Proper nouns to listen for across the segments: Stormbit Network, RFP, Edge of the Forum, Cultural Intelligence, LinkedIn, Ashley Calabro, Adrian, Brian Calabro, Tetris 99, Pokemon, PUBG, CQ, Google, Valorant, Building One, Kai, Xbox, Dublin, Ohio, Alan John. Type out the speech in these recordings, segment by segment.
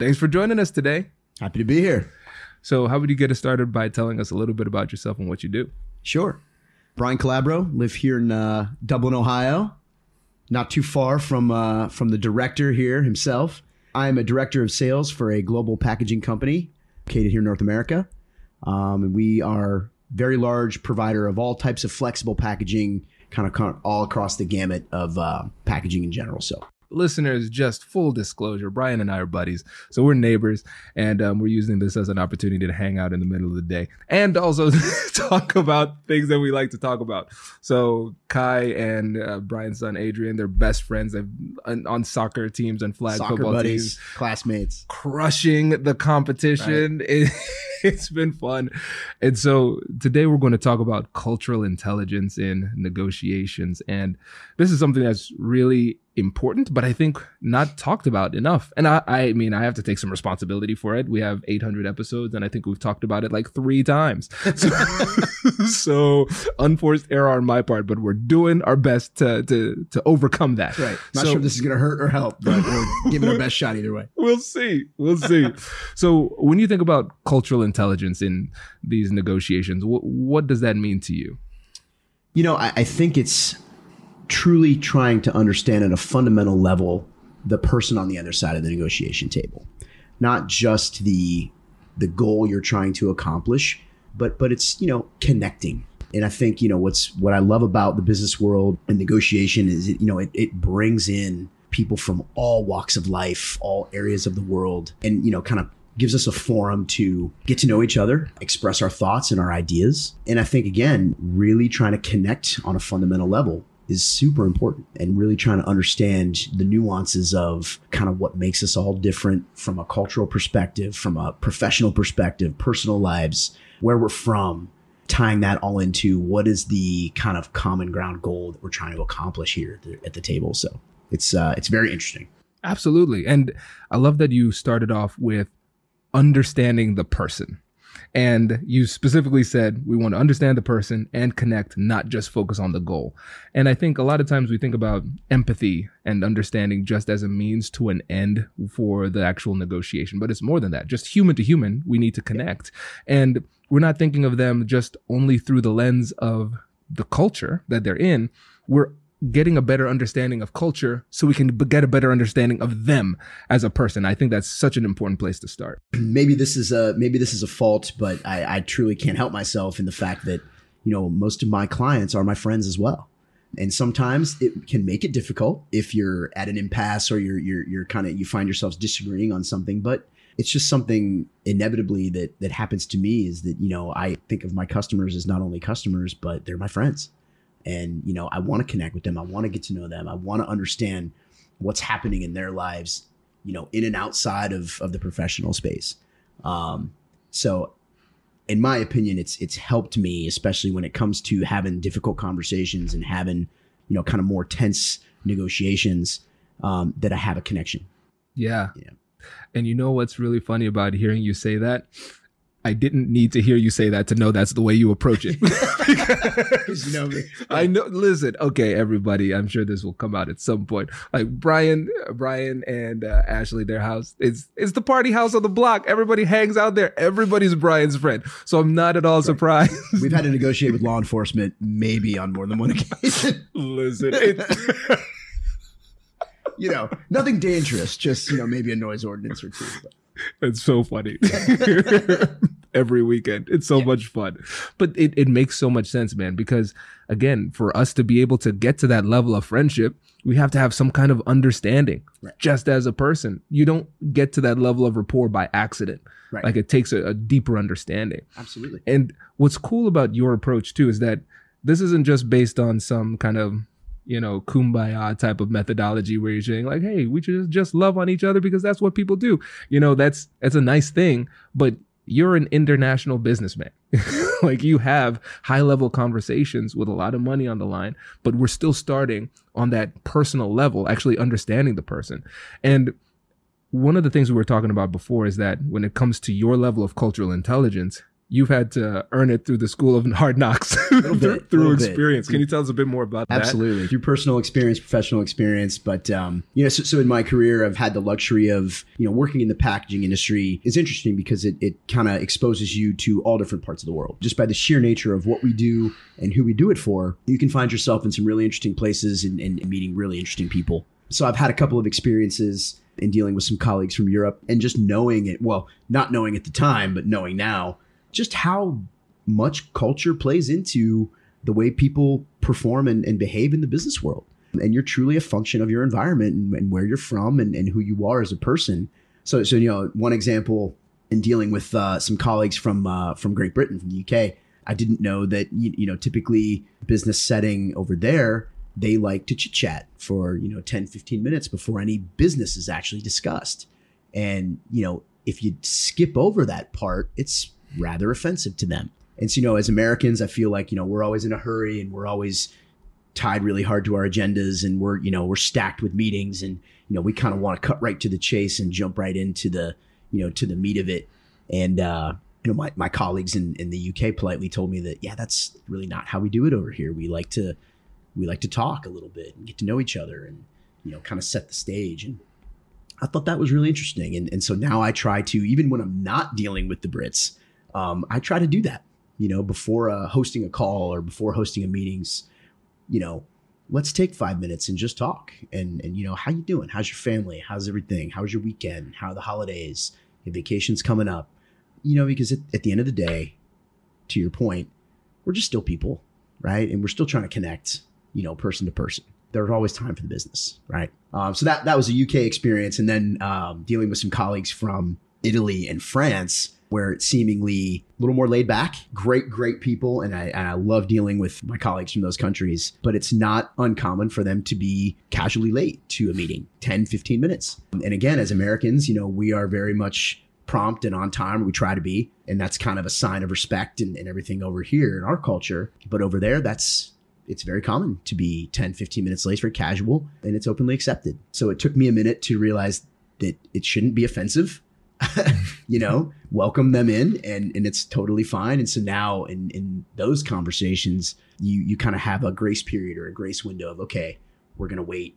thanks for joining us today. Happy to be here. So how would you get us started by telling us a little bit about yourself and what you do? Sure. Brian Calabro, live here in Dublin, Ohio, not too far from the director here himself. I'm a director of sales for a global packaging company located here in North America. And we are a very large provider of all types of flexible packaging, kind of all across the gamut of packaging in general. So. Listeners, just full disclosure, Brian and I are buddies, so we're neighbors, and we're using this as an opportunity to hang out in the middle of the day and also talk about things that we like to talk about. So Kai and Brian's son Adrian, they're best friends. They're on soccer teams and flag soccer football buddies, teams, classmates, crushing the competition. Right. It's been fun. And so today we're going to talk about cultural intelligence in negotiations, and this is something that's really important, but I think not talked about enough. And I mean, I have to take some responsibility for it. We have 800 episodes, and I think we've talked about it like 3 times. So unforced error on my part, but we're doing our best to overcome that. Right. Not sure if this is going to hurt or help, but we're giving our best shot either way. We'll see. We'll see. So when you think about cultural intelligence in these negotiations, what does that mean to you? You know, I think it's truly trying to understand at a fundamental level the person on the other side of the negotiation table, not just the goal you're trying to accomplish, but it's, you know, connecting. And I think, you know, what I love about the business world and negotiation is, you know, it brings in people from all walks of life, all areas of the world, and, you know, kind of gives us a forum to get to know each other, express our thoughts and our ideas. And I think, again, really trying to connect on a fundamental level is super important, and really trying to understand the nuances of kind of what makes us all different from a cultural perspective, from a professional perspective, personal lives, where we're from, tying that all into what is the kind of common ground goal that we're trying to accomplish here at the table. So it's very interesting. Absolutely. And I love that you started off with understanding the person. And you specifically said, we want to understand the person and connect, not just focus on the goal. And I think a lot of times we think about empathy and understanding just as a means to an end for the actual negotiation. But it's more than that. Just human to human, we need to connect. And we're not thinking of them just only through the lens of the culture that they're in. We're getting a better understanding of culture so we can get a better understanding of them as a person. I think that's such an important place to start. Maybe this is a fault, but I truly can't help myself in the fact that, you know, most of my clients are my friends as well. And sometimes it can make it difficult if you're at an impasse or you're kind of, you find yourselves disagreeing on something, but it's just something inevitably that happens to me, is that, you know, I think of my customers as not only customers, but they're my friends. And, you know, I want to connect with them. I want to get to know them. I want to understand what's happening in their lives, you know, in and outside of the professional space. So in my opinion, it's helped me, especially when it comes to having difficult conversations and having, you know, kind of more tense negotiations, that I have a connection. Yeah. And you know, what's really funny about hearing you say that, I didn't need to hear you say that to know that's the way you approach it. Because I know, listen, okay, everybody, I'm sure this will come out at some point. Like Brian and Ashley, their house, it's the party house on the block. Everybody hangs out there. Everybody's Brian's friend. So I'm not at all surprised. We've had to negotiate with law enforcement maybe on more than one occasion. Listen, it's... You know, nothing dangerous, just, you know, maybe a noise ordinance or two. But. It's so funny. Every weekend. It's so much fun. But it makes so much sense, man, because, again, for us to be able to get to that level of friendship, we have to have some kind of understanding just as a person. You don't get to that level of rapport by accident. Right. Like, it takes a deeper understanding. Absolutely. And what's cool about your approach, too, is that this isn't just based on some kind of, you know, kumbaya type of methodology where you're saying like, hey, we should just love on each other because that's what people do. You know, that's a nice thing, but you're an international businessman. Like, you have high level conversations with a lot of money on the line, but we're still starting on that personal level, actually understanding the person. And one of the things we were talking about before is that when it comes to your level of cultural intelligence, you've had to earn it through the school of hard knocks, through experience. Can you tell us a bit more about that? Absolutely. Through personal experience, professional experience. But, you know, so in my career, I've had the luxury of, you know, working in the packaging industry. It's interesting because it kind of exposes you to all different parts of the world. Just by the sheer nature of what we do and who we do it for, you can find yourself in some really interesting places and meeting really interesting people. So I've had a couple of experiences in dealing with some colleagues from Europe and just knowing it. Well, not knowing at the time, but knowing now. Just how much culture plays into the way people perform and behave in the business world. And you're truly a function of your environment and where you're from and who you are as a person. So you know, one example in dealing with some colleagues from Great Britain, from the UK, I didn't know that, you know, typically business setting over there, they like to chit chat for, you know, 10, 15 minutes before any business is actually discussed. And, you know, if you skip over that part, it's rather offensive to them. And so, you know, as Americans, I feel like, you know, we're always in a hurry and we're always tied really hard to our agendas and we're, you know, we're stacked with meetings and, you know, we kind of want to cut right to the chase and jump right into the, you know, to the meat of it. And, you know, my colleagues in the UK politely told me that, yeah, that's really not how we do it over here. We like to talk a little bit and get to know each other and, you know, kind of set the stage. And I thought that was really interesting. And so now I try to, even when I'm not dealing with the Brits, I try to do that, you know, before hosting a call or before hosting a meetings, you know, let's take 5 minutes and just talk and, you know, how you doing? How's your family? How's everything? How's your weekend? How are the holidays? Your vacation's coming up, you know, because at the end of the day, to your point, we're just still people, right? And we're still trying to connect, you know, person to person. There's always time for the business, right? So that was a UK experience. And then dealing with some colleagues from Italy and France, where it's seemingly a little more laid back, great people. And I love dealing with my colleagues from those countries, but it's not uncommon for them to be casually late to a meeting, 10, 15 minutes. And again, as Americans, you know, we are very much prompt and on time. We try to be, and that's kind of a sign of respect and everything over here in our culture. But over there, it's very common to be 10, 15 minutes late, very casual, and it's openly accepted. So it took me a minute to realize that it shouldn't be offensive. You know, welcome them in and it's totally fine. And so now in those conversations, you kind of have a grace period or a grace window of, okay, we're going to wait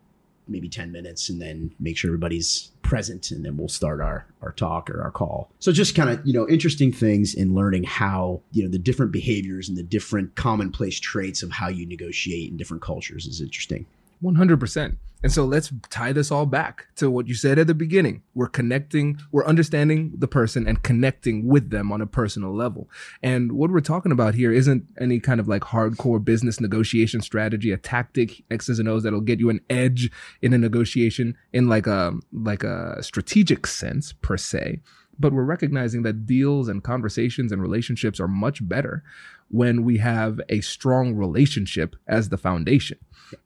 maybe 10 minutes and then make sure everybody's present. And then we'll start our talk or our call. So just kind of, you know, interesting things in learning how, you know, the different behaviors and the different commonplace traits of how you negotiate in different cultures is interesting. 100%. And so let's tie this all back to what you said at the beginning. We're connecting, we're understanding the person and connecting with them on a personal level. And what we're talking about here isn't any kind of like hardcore business negotiation strategy, a tactic, X's and O's that'll get you an edge in a negotiation in like a strategic sense per se. But we're recognizing that deals and conversations and relationships are much better when we have a strong relationship as the foundation.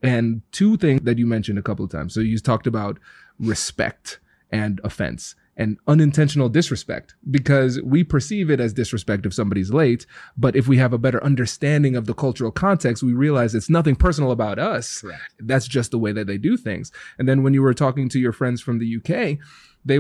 And two things that you mentioned a couple of times. So you talked about respect and offense and unintentional disrespect, because we perceive it as disrespect if somebody's late. But if we have a better understanding of the cultural context, we realize it's nothing personal about us. Correct. That's just the way that they do things. And then when you were talking to your friends from the UK, they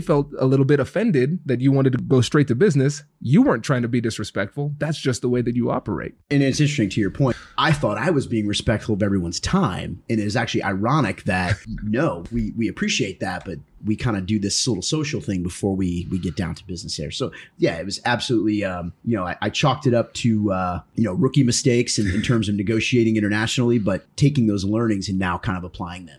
felt a little bit offended that you wanted to go straight to business. You weren't trying to be disrespectful. That's just the way that you operate. And it's interesting to your point. I thought I was being respectful of everyone's time. And it is actually ironic that, no, we appreciate that, but we kind of do this little social thing before we get down to business here. So yeah, it was absolutely, I chalked it up to, rookie mistakes in terms of negotiating internationally, but taking those learnings and now kind of applying them.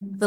The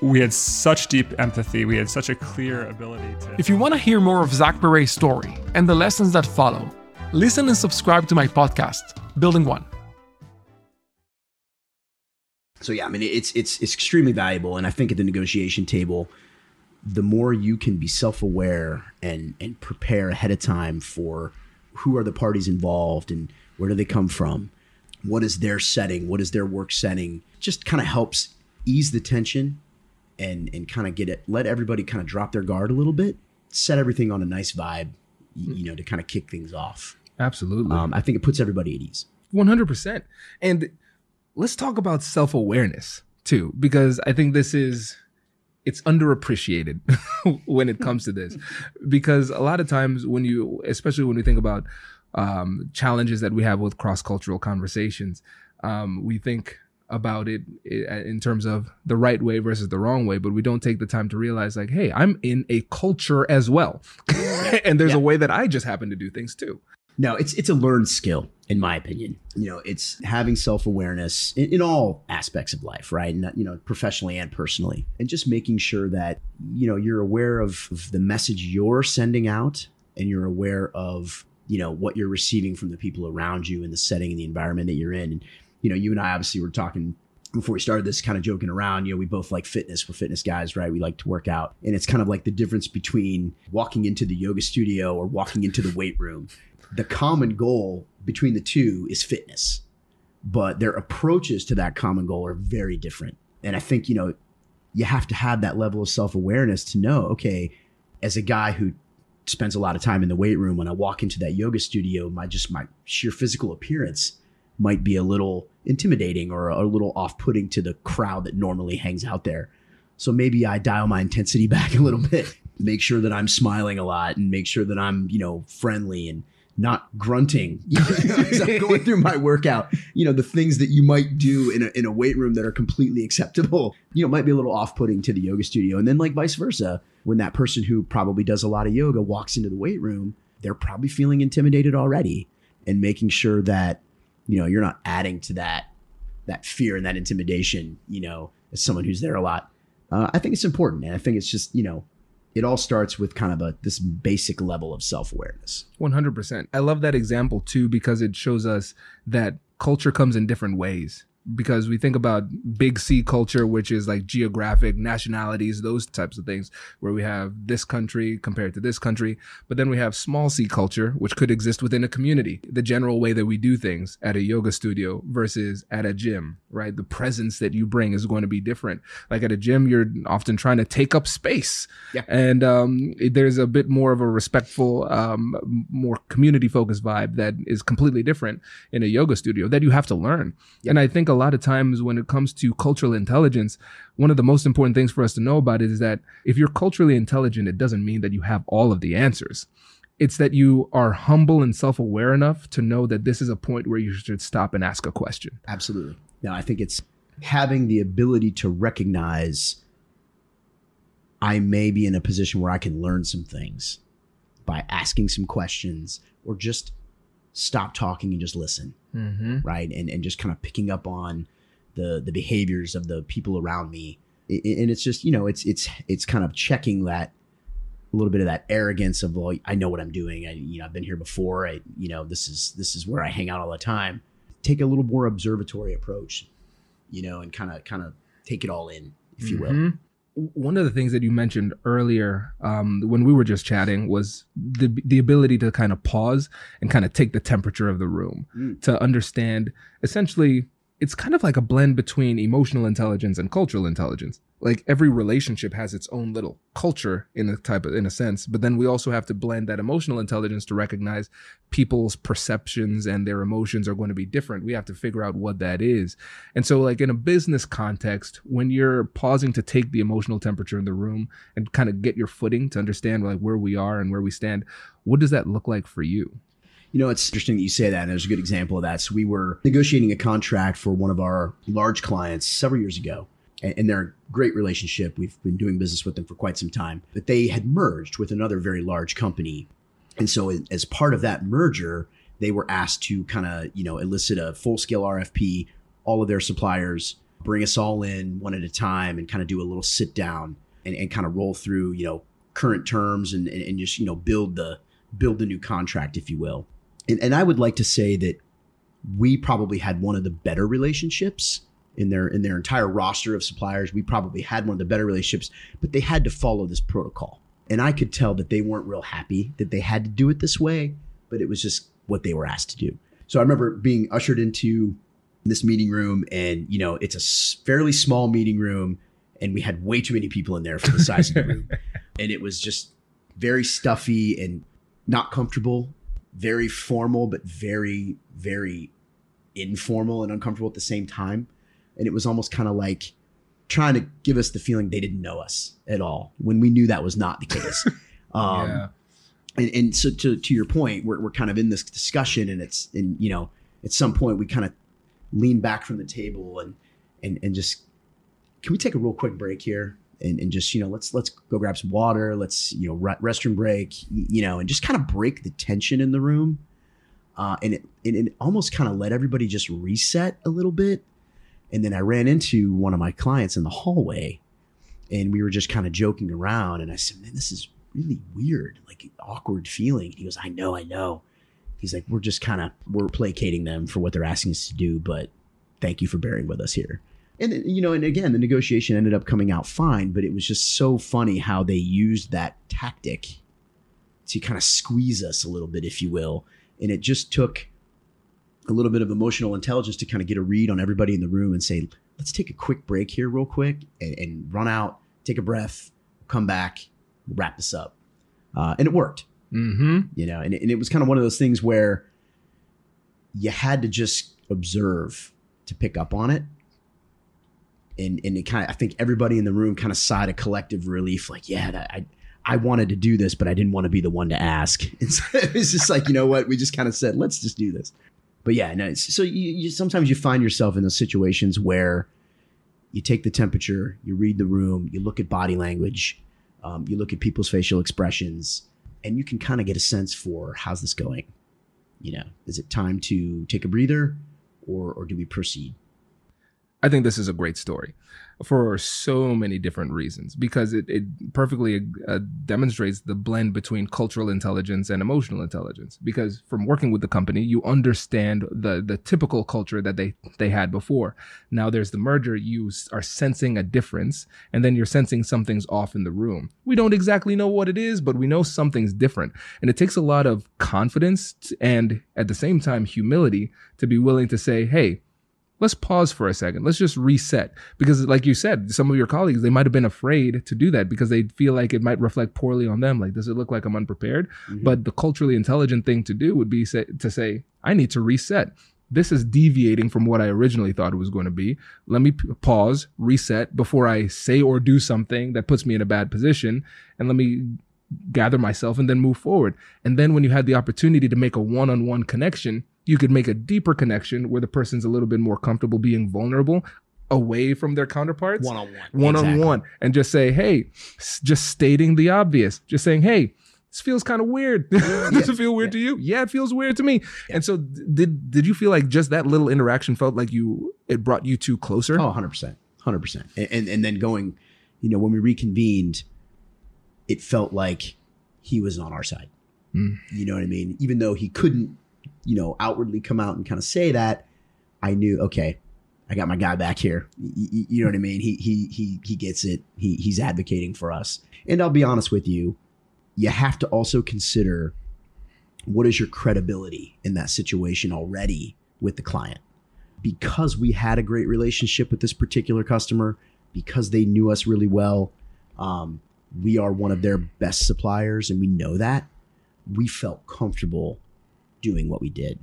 we had such deep empathy. We had such a clear ability to... If you want to hear more of Zach Perret's story and the lessons that follow, listen and subscribe to my podcast, Building One. So yeah, it's extremely valuable. And I think at the negotiation table, the more you can be self-aware and prepare ahead of time for who are the parties involved and where do they come from, what is their setting, what is their work setting, just kind of helps ease the tension and kind of let everybody kind of drop their guard a little bit, set everything on a nice vibe, to kind of kick things off. Absolutely. I think it puts everybody at ease. 100%. And let's talk about self-awareness too, because I think it's underappreciated when it comes to this, because a lot of times especially when we think about challenges that we have with cross-cultural conversations, we think about it in terms of the right way versus the wrong way, but we don't take the time to realize, like, hey, I'm in a culture as well. And there's a way that I just happen to do things too. No, it's a learned skill, in my opinion. It's having self-awareness in all aspects of life, right? And, professionally and personally, and just making sure that, you're aware of the message you're sending out, and you're aware of, what you're receiving from the people around you and the setting and the environment that you're in. And, you and I obviously were talking before we started this, kind of joking around, we both like fitness. We're fitness guys, right? We like to work out. And it's kind of like the difference between walking into the yoga studio or walking into the weight room. The common goal between the two is fitness, but their approaches to that common goal are very different. And I think, you have to have that level of self-awareness to know, okay, as a guy who spends a lot of time in the weight room, when I walk into that yoga studio, my sheer physical appearance might be a little intimidating or a little off-putting to the crowd that normally hangs out there. So maybe I dial my intensity back a little bit, make sure that I'm smiling a lot, and make sure that I'm, friendly and not grunting as I'm going through my workout. The things that you might do in a weight room that are completely acceptable, might be a little off-putting to the yoga studio. And then, like, vice versa, when that person who probably does a lot of yoga walks into the weight room, they're probably feeling intimidated already. and making sure that, you know, you're not adding to that fear and that intimidation, you know, as someone who's there a lot. I think it's important. And I think it's just, you know, it all starts with kind of this basic level of self-awareness. 100%. I love that example too, because it shows us that culture comes in different ways. Because we think about big C culture, which is like geographic, nationalities, those types of things, where we have this country compared to this country. But then we have small C culture, which could exist within a community. The general way that we do things at a yoga studio versus at a gym, right? The presence that you bring is going to be different. Like at a gym, you're often trying to take up space. Yeah. And there's a bit more of a respectful, more community-focused vibe that is completely different in a yoga studio that you have to learn. Yeah. And I think a lot of times when it comes to cultural intelligence, one of the most important things for us to know about is that if you're culturally intelligent, it doesn't mean that you have all of the answers. It's that you are humble and self-aware enough to know that this is a point where you should stop and ask a question. Absolutely. No, I think it's having the ability to recognize I may be in a position where I can learn some things by asking some questions or just stop talking and just listen. Mm-hmm. Right. And just kind of picking up on the behaviors of the people around me. And it's just, you know, it's kind of checking that a little bit of that arrogance of, well, I know what I'm doing. I've been here before. This is where I hang out all the time. Take a little more observatory approach, you know, and kind of take it all in, if you will. One of the things that you mentioned earlier when we were just chatting was the ability to kind of pause and kind of take the temperature of the room to understand. Essentially, it's kind of like a blend between emotional intelligence and cultural intelligence. Like every relationship has its own little culture in a sense, but then we also have to blend that emotional intelligence to recognize people's perceptions and their emotions are going to be different. We have to figure out what that is. And so like in a business context, when you're pausing to take the emotional temperature in the room and kind of get your footing to understand like where we are and where we stand, what does that look like for you? You know, it's interesting that you say that. And there's a good example of that. So we were negotiating a contract for one of our large clients several years ago. And they're a great relationship. We've been doing business with them for quite some time. But they had merged with another very large company. And so as part of that merger, they were asked to kind of, you know, elicit a full-scale RFP, all of their suppliers, bring us all in one at a time and kind of do a little sit down and kind of roll through, you know, current terms and just, you know, build the new contract, if you will. And I would like to say that we probably had one of the better relationships in their entire roster of suppliers. We probably had one of the better relationships, but they had to follow this protocol. And I could tell that they weren't real happy that they had to do it this way, but it was just what they were asked to do. So I remember being ushered into this meeting room and, you know, it's a fairly small meeting room and we had way too many people in there for the size of the room. And it was just very stuffy and not comfortable, very formal, but very, very informal and uncomfortable at the same time. And it was almost kind of like trying to give us the feeling they didn't know us at all when we knew that was not the case. Yeah. And so to your point, we're kind of in this discussion and it's, and you know, at some point we kind of lean back from the table and just, can we take a real quick break here? And just, you know, let's go grab some water. Let's, you know, restroom break, you know, and just kind of break the tension in the room. And it almost kind of let everybody just reset a little bit. And then I ran into one of my clients in the hallway and we were just kind of joking around. And I said, man, this is really weird, like an awkward feeling. And he goes, I know. He's like, we're placating them for what they're asking us to do, but thank you for bearing with us here. And, you know, and again, the negotiation ended up coming out fine, but it was just so funny how they used that tactic to kind of squeeze us a little bit, if you will. And it just took a little bit of emotional intelligence to kind of get a read on everybody in the room and say, let's take a quick break here real quick and run out, take a breath, come back, wrap this up. And it worked, you know, and it was kind of one of those things where you had to just observe to pick up on it. And it kind of, I think everybody in the room kind of sighed a collective relief, like, yeah, I wanted to do this, but I didn't want to be the one to ask. And so it's just like, you know what, we just kind of said, let's just do this. But yeah, no, so you sometimes you find yourself in those situations where you take the temperature, you read the room, you look at body language, you look at people's facial expressions, and you can kind of get a sense for how's this going? you know, is it time to take a breather, or do we proceed? I think this is a great story for so many different reasons, because it perfectly demonstrates the blend between cultural intelligence and emotional intelligence. Because from working with the company, you understand the typical culture that they had before. Now there's the merger, you are sensing a difference, and then you're sensing something's off in the room. We don't exactly know what it is, but we know something's different. And it takes a lot of confidence and at the same time humility to be willing to say, hey, let's pause for a second. Let's just reset. Because like you said, some of your colleagues, they might have been afraid to do that because they feel like it might reflect poorly on them. Like, does it look like I'm unprepared? Mm-hmm. But the culturally intelligent thing to do would be to say, I need to reset. This is deviating from what I originally thought it was going to be. Let me pause, reset before I say or do something that puts me in a bad position. And let me gather myself and then move forward. And then when you had the opportunity to make a one-on-one connection, you could make a deeper connection where the person's a little bit more comfortable being vulnerable away from their counterparts. One-on-one. And just say, hey, just stating the obvious, just saying, hey, this feels kind of weird. Does it feel weird to you? Yeah, it feels weird to me. Yeah. And so did you feel like just that little interaction felt like it brought you two closer? Oh, 100%, 100%. And then going, you know, when we reconvened, it felt like he was on our side. Mm. You know what I mean? Even though he couldn't, you know, outwardly come out and kind of say that, I knew, okay, I got my guy back here. You know what I mean? He gets it. He's advocating for us. And I'll be honest with you, you have to also consider what is your credibility in that situation already with the client. Because we had a great relationship with this particular customer, because they knew us really well, we are one of their best suppliers, and we know that. We felt comfortable doing what we did.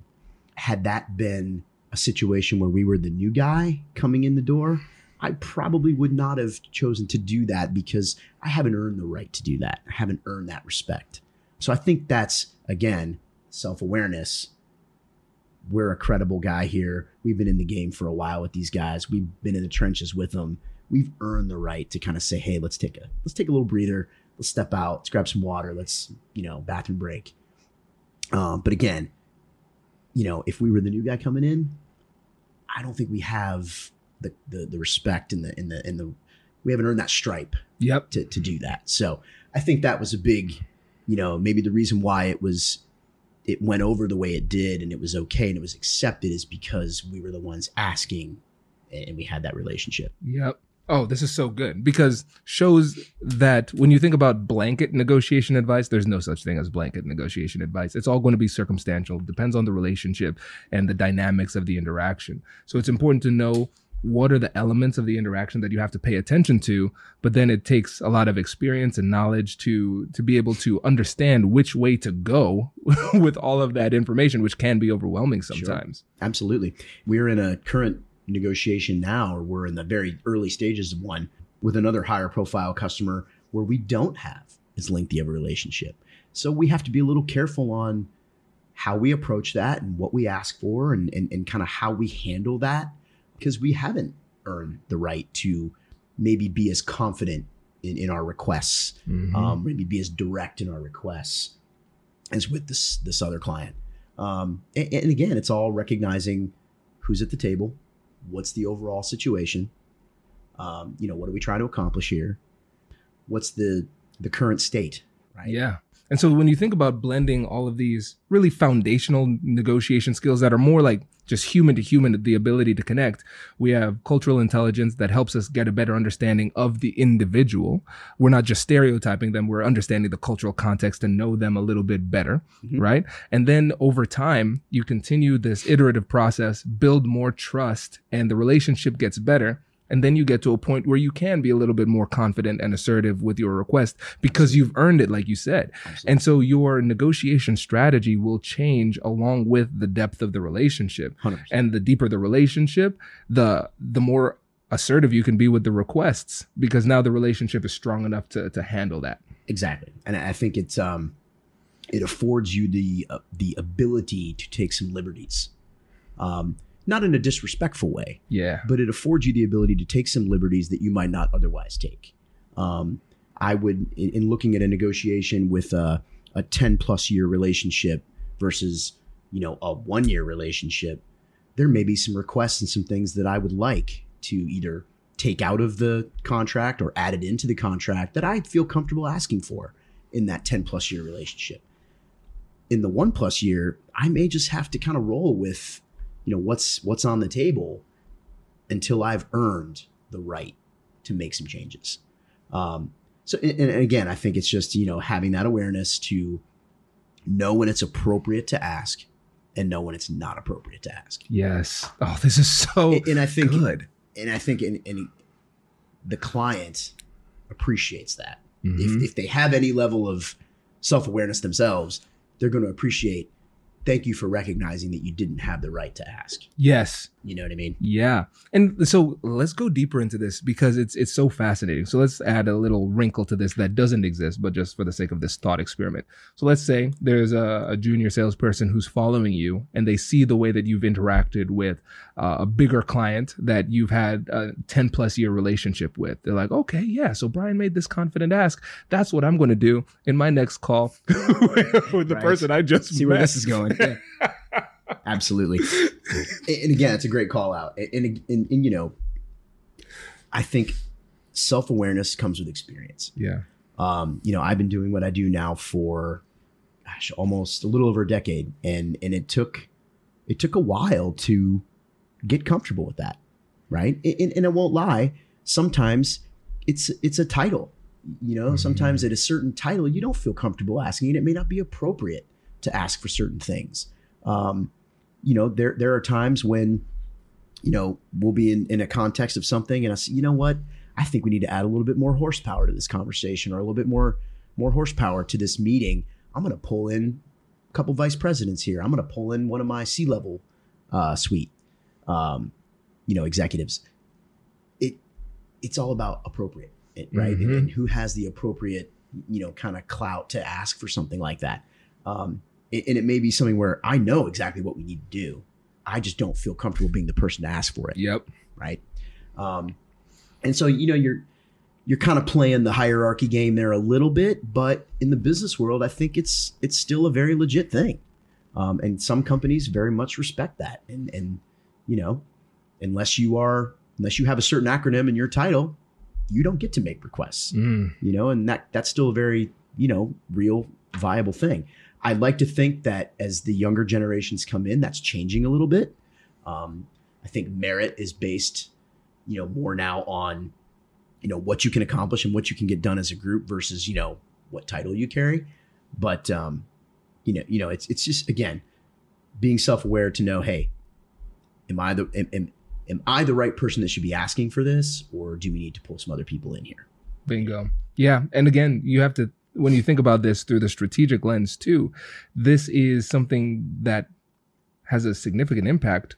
Had that been a situation where we were the new guy coming in the door, I probably would not have chosen to do that, because I haven't earned the right to do that. I haven't earned that respect. So I think that's, again, self-awareness. We're a credible guy here. We've been in the game for a while with these guys. We've been in the trenches with them. We've earned the right to kind of say, hey, let's take a little breather. Let's step out. Let's grab some water. Let's, you know, bathroom break. But again, you know, if we were the new guy coming in, I don't think we have the respect and the we haven't earned that stripe. Yep. To do that. So I think that was a big, you know, maybe the reason why it went over the way it did and it was okay and it was accepted is because we were the ones asking and we had that relationship. Yep. Oh, this is so good, because shows that when you think about blanket negotiation advice, there's no such thing as blanket negotiation advice. It's all going to be circumstantial. It depends on the relationship and the dynamics of the interaction. So it's important to know what are the elements of the interaction that you have to pay attention to, but then it takes a lot of experience and knowledge to be able to understand which way to go with all of that information, which can be overwhelming sometimes. Sure. Absolutely. We're in a current negotiation now, or we're in the very early stages of one with another higher profile customer where we don't have as lengthy of a relationship. So we have to be a little careful on how we approach that and what we ask for and kind of how we handle that, because we haven't earned the right to maybe be as confident in our requests, mm-hmm. Maybe be as direct in our requests as with this other client. And again, it's all recognizing who's at the table. What's the overall situation? You know, what are we trying to accomplish here? What's the current state, right? Yeah. And so when you think about blending all of these really foundational negotiation skills that are more like just human to human, the ability to connect, we have cultural intelligence that helps us get a better understanding of the individual. We're not just stereotyping them. We're understanding the cultural context and know them a little bit better, mm-hmm. right? And then over time, you continue this iterative process, build more trust, and the relationship gets better. And then you get to a point where you can be a little bit more confident and assertive with your request because you've earned it, like you said. Absolutely. And so your negotiation strategy will change along with the depth of the relationship. 100%. And the deeper the relationship, the more assertive you can be with the requests, because now the relationship is strong enough to handle that. Exactly. And I think it's it affords you the ability to take some liberties. Not in a disrespectful way, yeah, but it affords you the ability to take some liberties that you might not otherwise take. I would, in looking at a negotiation with a 10 plus year relationship versus you know, a one-year relationship, there may be some requests and some things that I would like to either take out of the contract or add it into the contract that I feel comfortable asking for in that 10 plus year relationship. In the 1+ year, I may just have to kind of roll with, you know, what's on the table until I've earned the right to make some changes. So, and again, I think it's just, you know, having that awareness to know when it's appropriate to ask and know when it's not appropriate to ask. Yes. Oh, this is so and I think, good. And I think in the client appreciates that. Mm-hmm. If they have any level of self-awareness themselves, they're going to appreciate, thank you for recognizing that you didn't have the right to ask. Yes. You know what I mean? Yeah. And so let's go deeper into this because it's so fascinating. So let's add a little wrinkle to this that doesn't exist, but just for the sake of this thought experiment. So let's say there's a junior salesperson who's following you and they see the way that you've interacted with a bigger client that you've had a 10 plus year relationship with. They're like, okay, yeah. So Brian made this confident ask. That's what I'm going to do in my next call with the person I just see met. Where this is going. Yeah. Absolutely. And again, it's a great call out. And you know, I think self-awareness comes with experience. Yeah. You know, I've been doing what I do now for, gosh, almost a little over a decade. And it took a while to get comfortable with that. Right. And I won't lie. Sometimes it's a title, you know, mm-hmm. Sometimes at a certain title, you don't feel comfortable asking, and it may not be appropriate to ask for certain things. You know, there are times when, you know, we'll be in a context of something and I say, you know what, I think we need to add a little bit more horsepower to this conversation, or a little bit more horsepower to this meeting. I'm going to pull in a couple vice presidents here. I'm going to pull in one of my C-level suite, you know, executives. It's all about appropriate, right? Mm-hmm. And who has the appropriate, you know, kind of clout to ask for something like that. And it may be something where I know exactly what we need to do. I just don't feel comfortable being the person to ask for it. Yep. Right. And so, you know, you're kind of playing the hierarchy game there a little bit, but in the business world, I think it's still a very legit thing. And some companies very much respect that. And, you know, unless you have a certain acronym in your title, you don't get to make requests, you know, and that's still a very, you know, real viable thing. I'd like to think that as the younger generations come in, that's changing a little bit. I think merit is based, you know, more now on, you know, what you can accomplish and what you can get done as a group versus, you know, what title you carry. But, you know, it's just, again, being self-aware to know, hey, am I the right person that should be asking for this, or do we need to pull some other people in here? Bingo. Yeah. And again, you have to, when you think about this through the strategic lens too, this is something that has a significant impact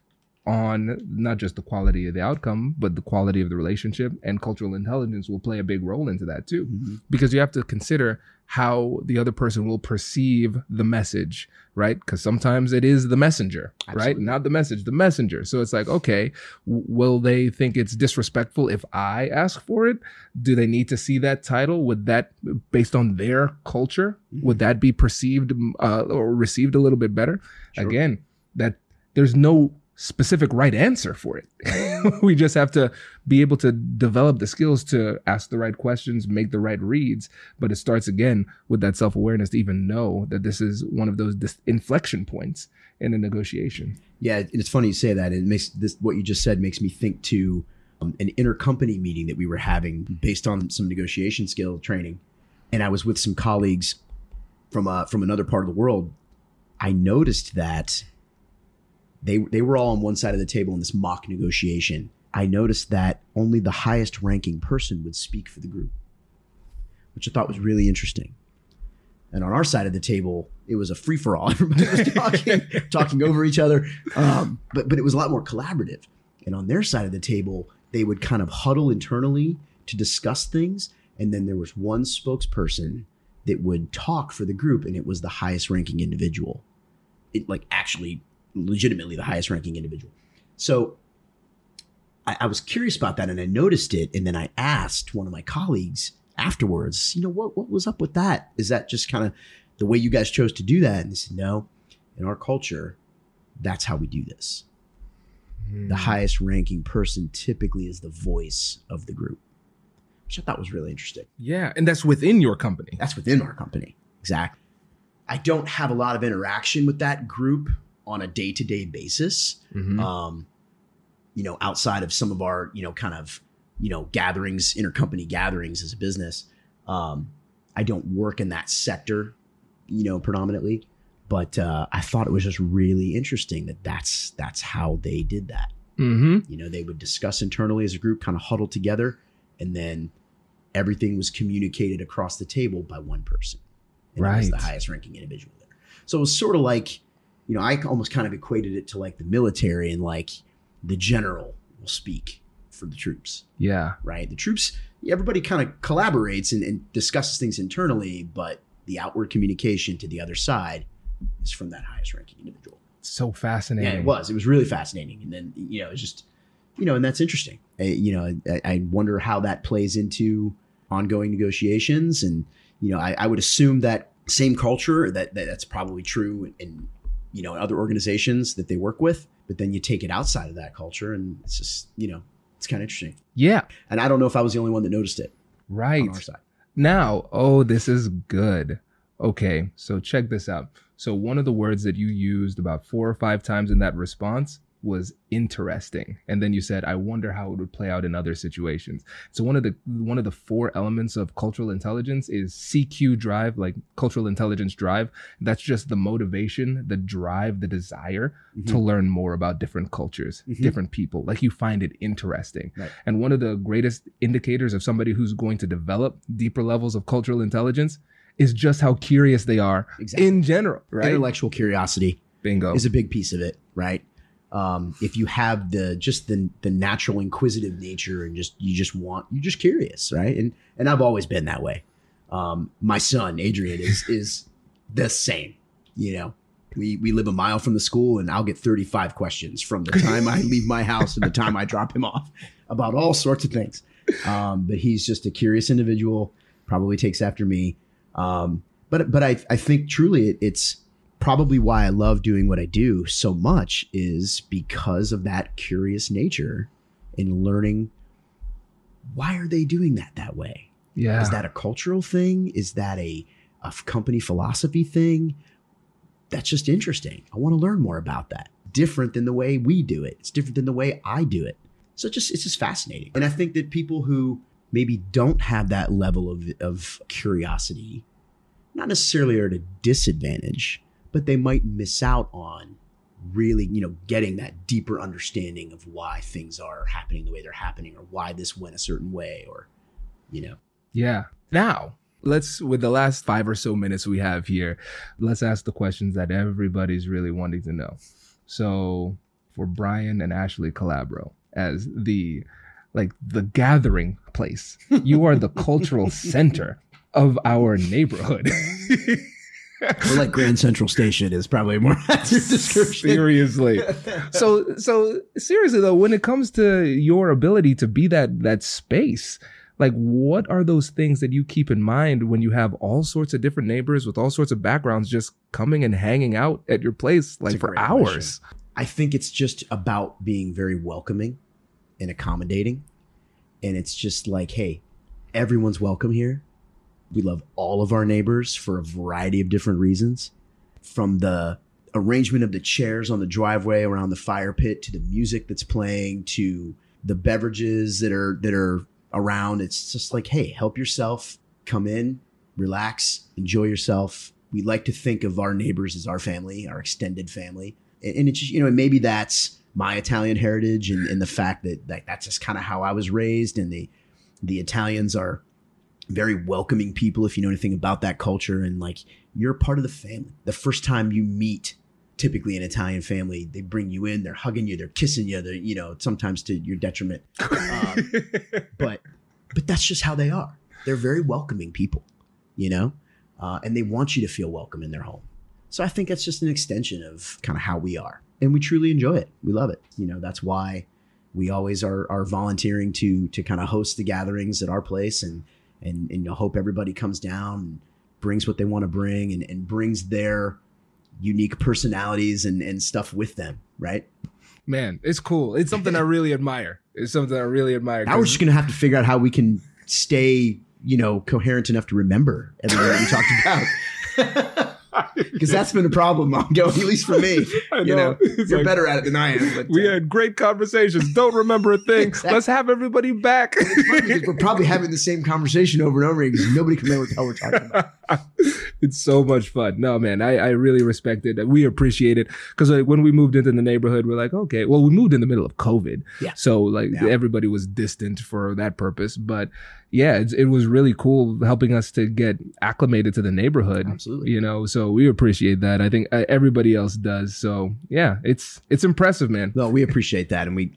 on not just the quality of the outcome, but the quality of the relationship, and cultural intelligence will play a big role into that too, mm-hmm. because you have to consider how the other person will perceive the message, right? Because sometimes it is the messenger, Absolutely. Right? Not the message, the messenger. So it's like, okay, will they think it's disrespectful if I ask for it? Do they need to see that title? Would that, based on their culture, mm-hmm. would that be perceived or received a little bit better? Sure. Again, that there's no specific right answer for it. We just have to be able to develop the skills to ask the right questions, make the right reads. But it starts again with that self-awareness to even know that this is one of those inflection points in a negotiation. Yeah, it's funny you say that. It makes this, what you just said makes me think to an intercompany meeting that we were having based on some negotiation skill training. And I was with some colleagues from another part of the world. I noticed that they were all on one side of the table in this mock negotiation. I noticed that only the highest ranking person would speak for the group, which I thought was really interesting. And on our side of the table, it was a free for all. Everybody was talking over each other. But it was a lot more collaborative. And on their side of the table, they would kind of huddle internally to discuss things. And then there was one spokesperson that would talk for the group, and it was the highest ranking individual. It like actually legitimately the highest ranking individual. So I was curious about that, and I noticed it. And then I asked one of my colleagues afterwards, you know, what was up with that? Is that just kind of the way you guys chose to do that? And they said, no, in our culture, That's how we do this. Mm. The highest ranking person typically is the voice of the group, which I thought was really interesting. Yeah. And that's within your company. That's within our company. Exactly. I don't have a lot of interaction with that group on a day-to-day basis. Mm-hmm. Outside of some of our, gatherings, intercompany gatherings as a business. I don't work in that sector, predominantly, but I thought it was just really interesting that that's how they did that. Mm-hmm. They would discuss internally as a group, kind of huddle together, and then everything was communicated across the table by one person. And right. It was the highest ranking individual there. So it was sort of like, I almost kind of equated it to like the military, and like the general will speak for the troops. Yeah. Right. The troops, everybody kind of collaborates and discusses things internally, but the outward communication to the other side is from that highest ranking individual. So fascinating. Yeah, it was really fascinating. And then, it's just, and that's interesting. I wonder how that plays into ongoing negotiations. And, I would assume that same culture, that's probably true in other organizations that they work with, but then you take it outside of that culture, and it's just, it's kind of interesting. Yeah. And I don't know if I was the only one that noticed it. Right. On our side. Now, this is good. Okay, so check this out. So one of the words that you used about 4 or 5 times in that response was interesting. And then you said, I wonder how it would play out in other situations. So one of the 4 elements of cultural intelligence is CQ drive, like cultural intelligence drive. That's just the motivation, the drive, the desire to learn more about different cultures, different people, like you find it interesting. Right. And one of the greatest indicators of somebody who's going to develop deeper levels of cultural intelligence is just how curious they are in general, right? Intellectual curiosity. Bingo. Is a big piece of it, right? If you have the natural inquisitive nature and you're just curious, right? And I've always been that way. My son, Adrian, is the same. We live a mile from the school, and I'll get 35 questions from the time I leave my house to the time I drop him off about all sorts of things. But he's just a curious individual, probably takes after me. But I think truly it's probably why I love doing what I do so much, is because of that curious nature and learning, why are they doing that way? Yeah. Is that a cultural thing? Is that a company philosophy thing? That's just interesting. I want to learn more about that. Different than the way we do it. It's different than the way I do it. So it's just fascinating. And I think that people who maybe don't have that level of curiosity, not necessarily are at a disadvantage, but they might miss out on really, getting that deeper understanding of why things are happening the way they're happening, or why this went a certain way, or. Yeah. Now, with the last 5 or so minutes we have here, let's ask the questions that everybody's really wanting to know. So for Brian and Ashley Calabro, as the gathering place, you are the cultural center of our neighborhood. Or like Grand Central Station is probably more accurate description. Seriously. So seriously though, when it comes to your ability to be that space, like what are those things that you keep in mind when you have all sorts of different neighbors with all sorts of backgrounds just coming and hanging out at your place for hours? Question. I think it's just about being very welcoming and accommodating. And it's just like, hey, everyone's welcome here. We love all of our neighbors for a variety of different reasons, from the arrangement of the chairs on the driveway around the fire pit, to the music that's playing, to the beverages that are around. It's just like, hey, help yourself, come in, relax, enjoy yourself. We like to think of our neighbors as our family, our extended family. And it's just, maybe that's my Italian heritage and the fact that that's just kind of how I was raised, and the Italians are very welcoming people, if you know anything about that culture, and like you're part of the family. The first time you meet, typically an Italian family, they bring you in, they're hugging you, they're kissing you, they're, sometimes to your detriment. But that's just how they are. They're very welcoming people, and they want you to feel welcome in their home. So I think that's just an extension of kind of how we are, and we truly enjoy it. We love it. That's why we always are volunteering to kind of host the gatherings at our place, and hope everybody comes down and brings what they want to bring, and brings their unique personalities and stuff with them, right? Man, it's cool. It's something I really admire. Now we're just going to have to figure out how we can stay, you know, coherent enough to remember everything that we talked about. Because that's been a problem ongoing, at least for me. You know, you're like, better at it than I am. But, we had great conversations. Don't remember a thing. Exactly. Let's have everybody back. It's funny because we're probably having the same conversation over and over again because nobody can remember what we're talking about. It's so much fun. No, man, I really respect it. We appreciate it. Because like, when we moved into the neighborhood, we're like, okay, well, we moved in the middle of COVID. Yeah. So like everybody was distant for that purpose. But yeah, it was really cool helping us to get acclimated to the neighborhood. Absolutely. You know, so we appreciate that. I think everybody else does. So yeah, it's impressive, man. Well, we appreciate that. And we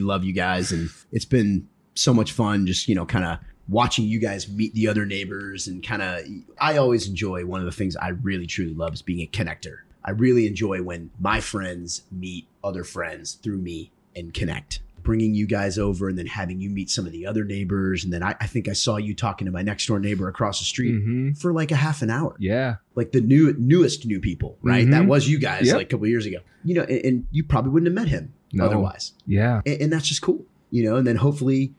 love you guys. And it's been so much fun just, you know, kind of watching you guys meet the other neighbors and kind of, I always enjoy, one of the things I really truly love is being a connector. I really enjoy when my friends meet other friends through me and connect. Bringing you guys over and then having you meet some of the other neighbors. And then I think I saw you talking to my next door neighbor across the street for like a half an hour. Yeah. Like the newest people, right? That was you guys like a couple of years ago, you know, and you probably wouldn't have met him otherwise. Yeah. And that's just cool, you know, and then hopefully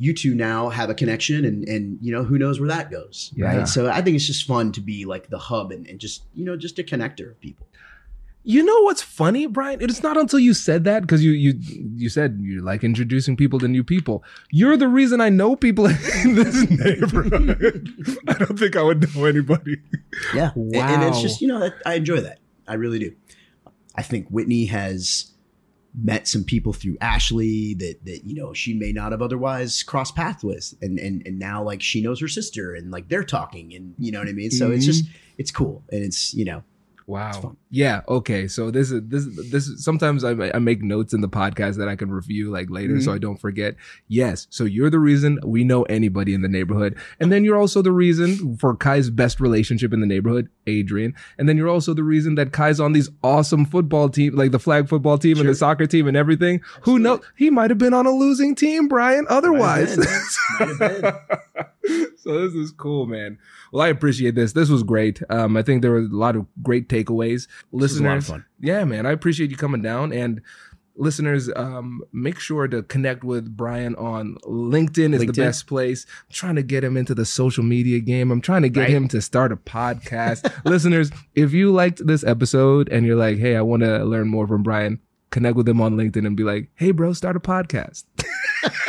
you two now have a connection and you know, who knows where that goes. Yeah. Right. So I think it's just fun to be like the hub and just, you know, just a connector of people. You know what's funny, Brian? It's not until you said that, because you said you like introducing people to new people. You're the reason I know people in this neighborhood. I don't think I would know anybody. Yeah. Wow. And it's just, you know, I enjoy that. I really do. I think Whitney has met some people through Ashley that you know, she may not have otherwise crossed paths with. And now like she knows her sister and like they're talking and you know what I mean? So it's just, it's cool. And it's, you know. Wow. Yeah. Okay. So this is sometimes I make notes in the podcast that I can review like later so I don't forget. Yes. So you're the reason we know anybody in the neighborhood. And then you're also the reason for Kai's best relationship in the neighborhood, Adrian. And then you're also the reason that Kai's on these awesome football team, like the flag football team and the soccer team and everything. Absolutely. Who knows? He might have been on a losing team, Brian, otherwise. So this is cool, man. Well, I appreciate this. This was great. I think there were a lot of great takeaways. Listeners, a lot of fun. Yeah, man. I appreciate you coming down. And listeners, make sure to connect with Brian on LinkedIn. Is the best place. I'm trying to get him into the social media game. I'm trying to get him to start a podcast. Listeners, if you liked this episode and you're like, hey, I want to learn more from Brian, connect with him on LinkedIn and be like, hey, bro, start a podcast.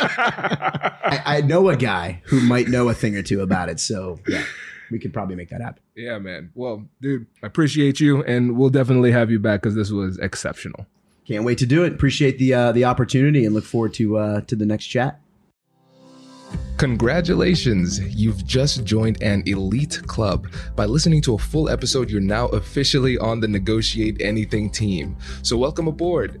I know a guy who might know a thing or two about it. So yeah, we could probably make that happen. Yeah, man. Well, dude, I appreciate you and we'll definitely have you back because this was exceptional. Can't wait to do it. Appreciate the opportunity and look forward to the next chat. Congratulations, you've just joined an elite club. By listening to a full episode, you're now officially on the Negotiate Anything team. So welcome aboard.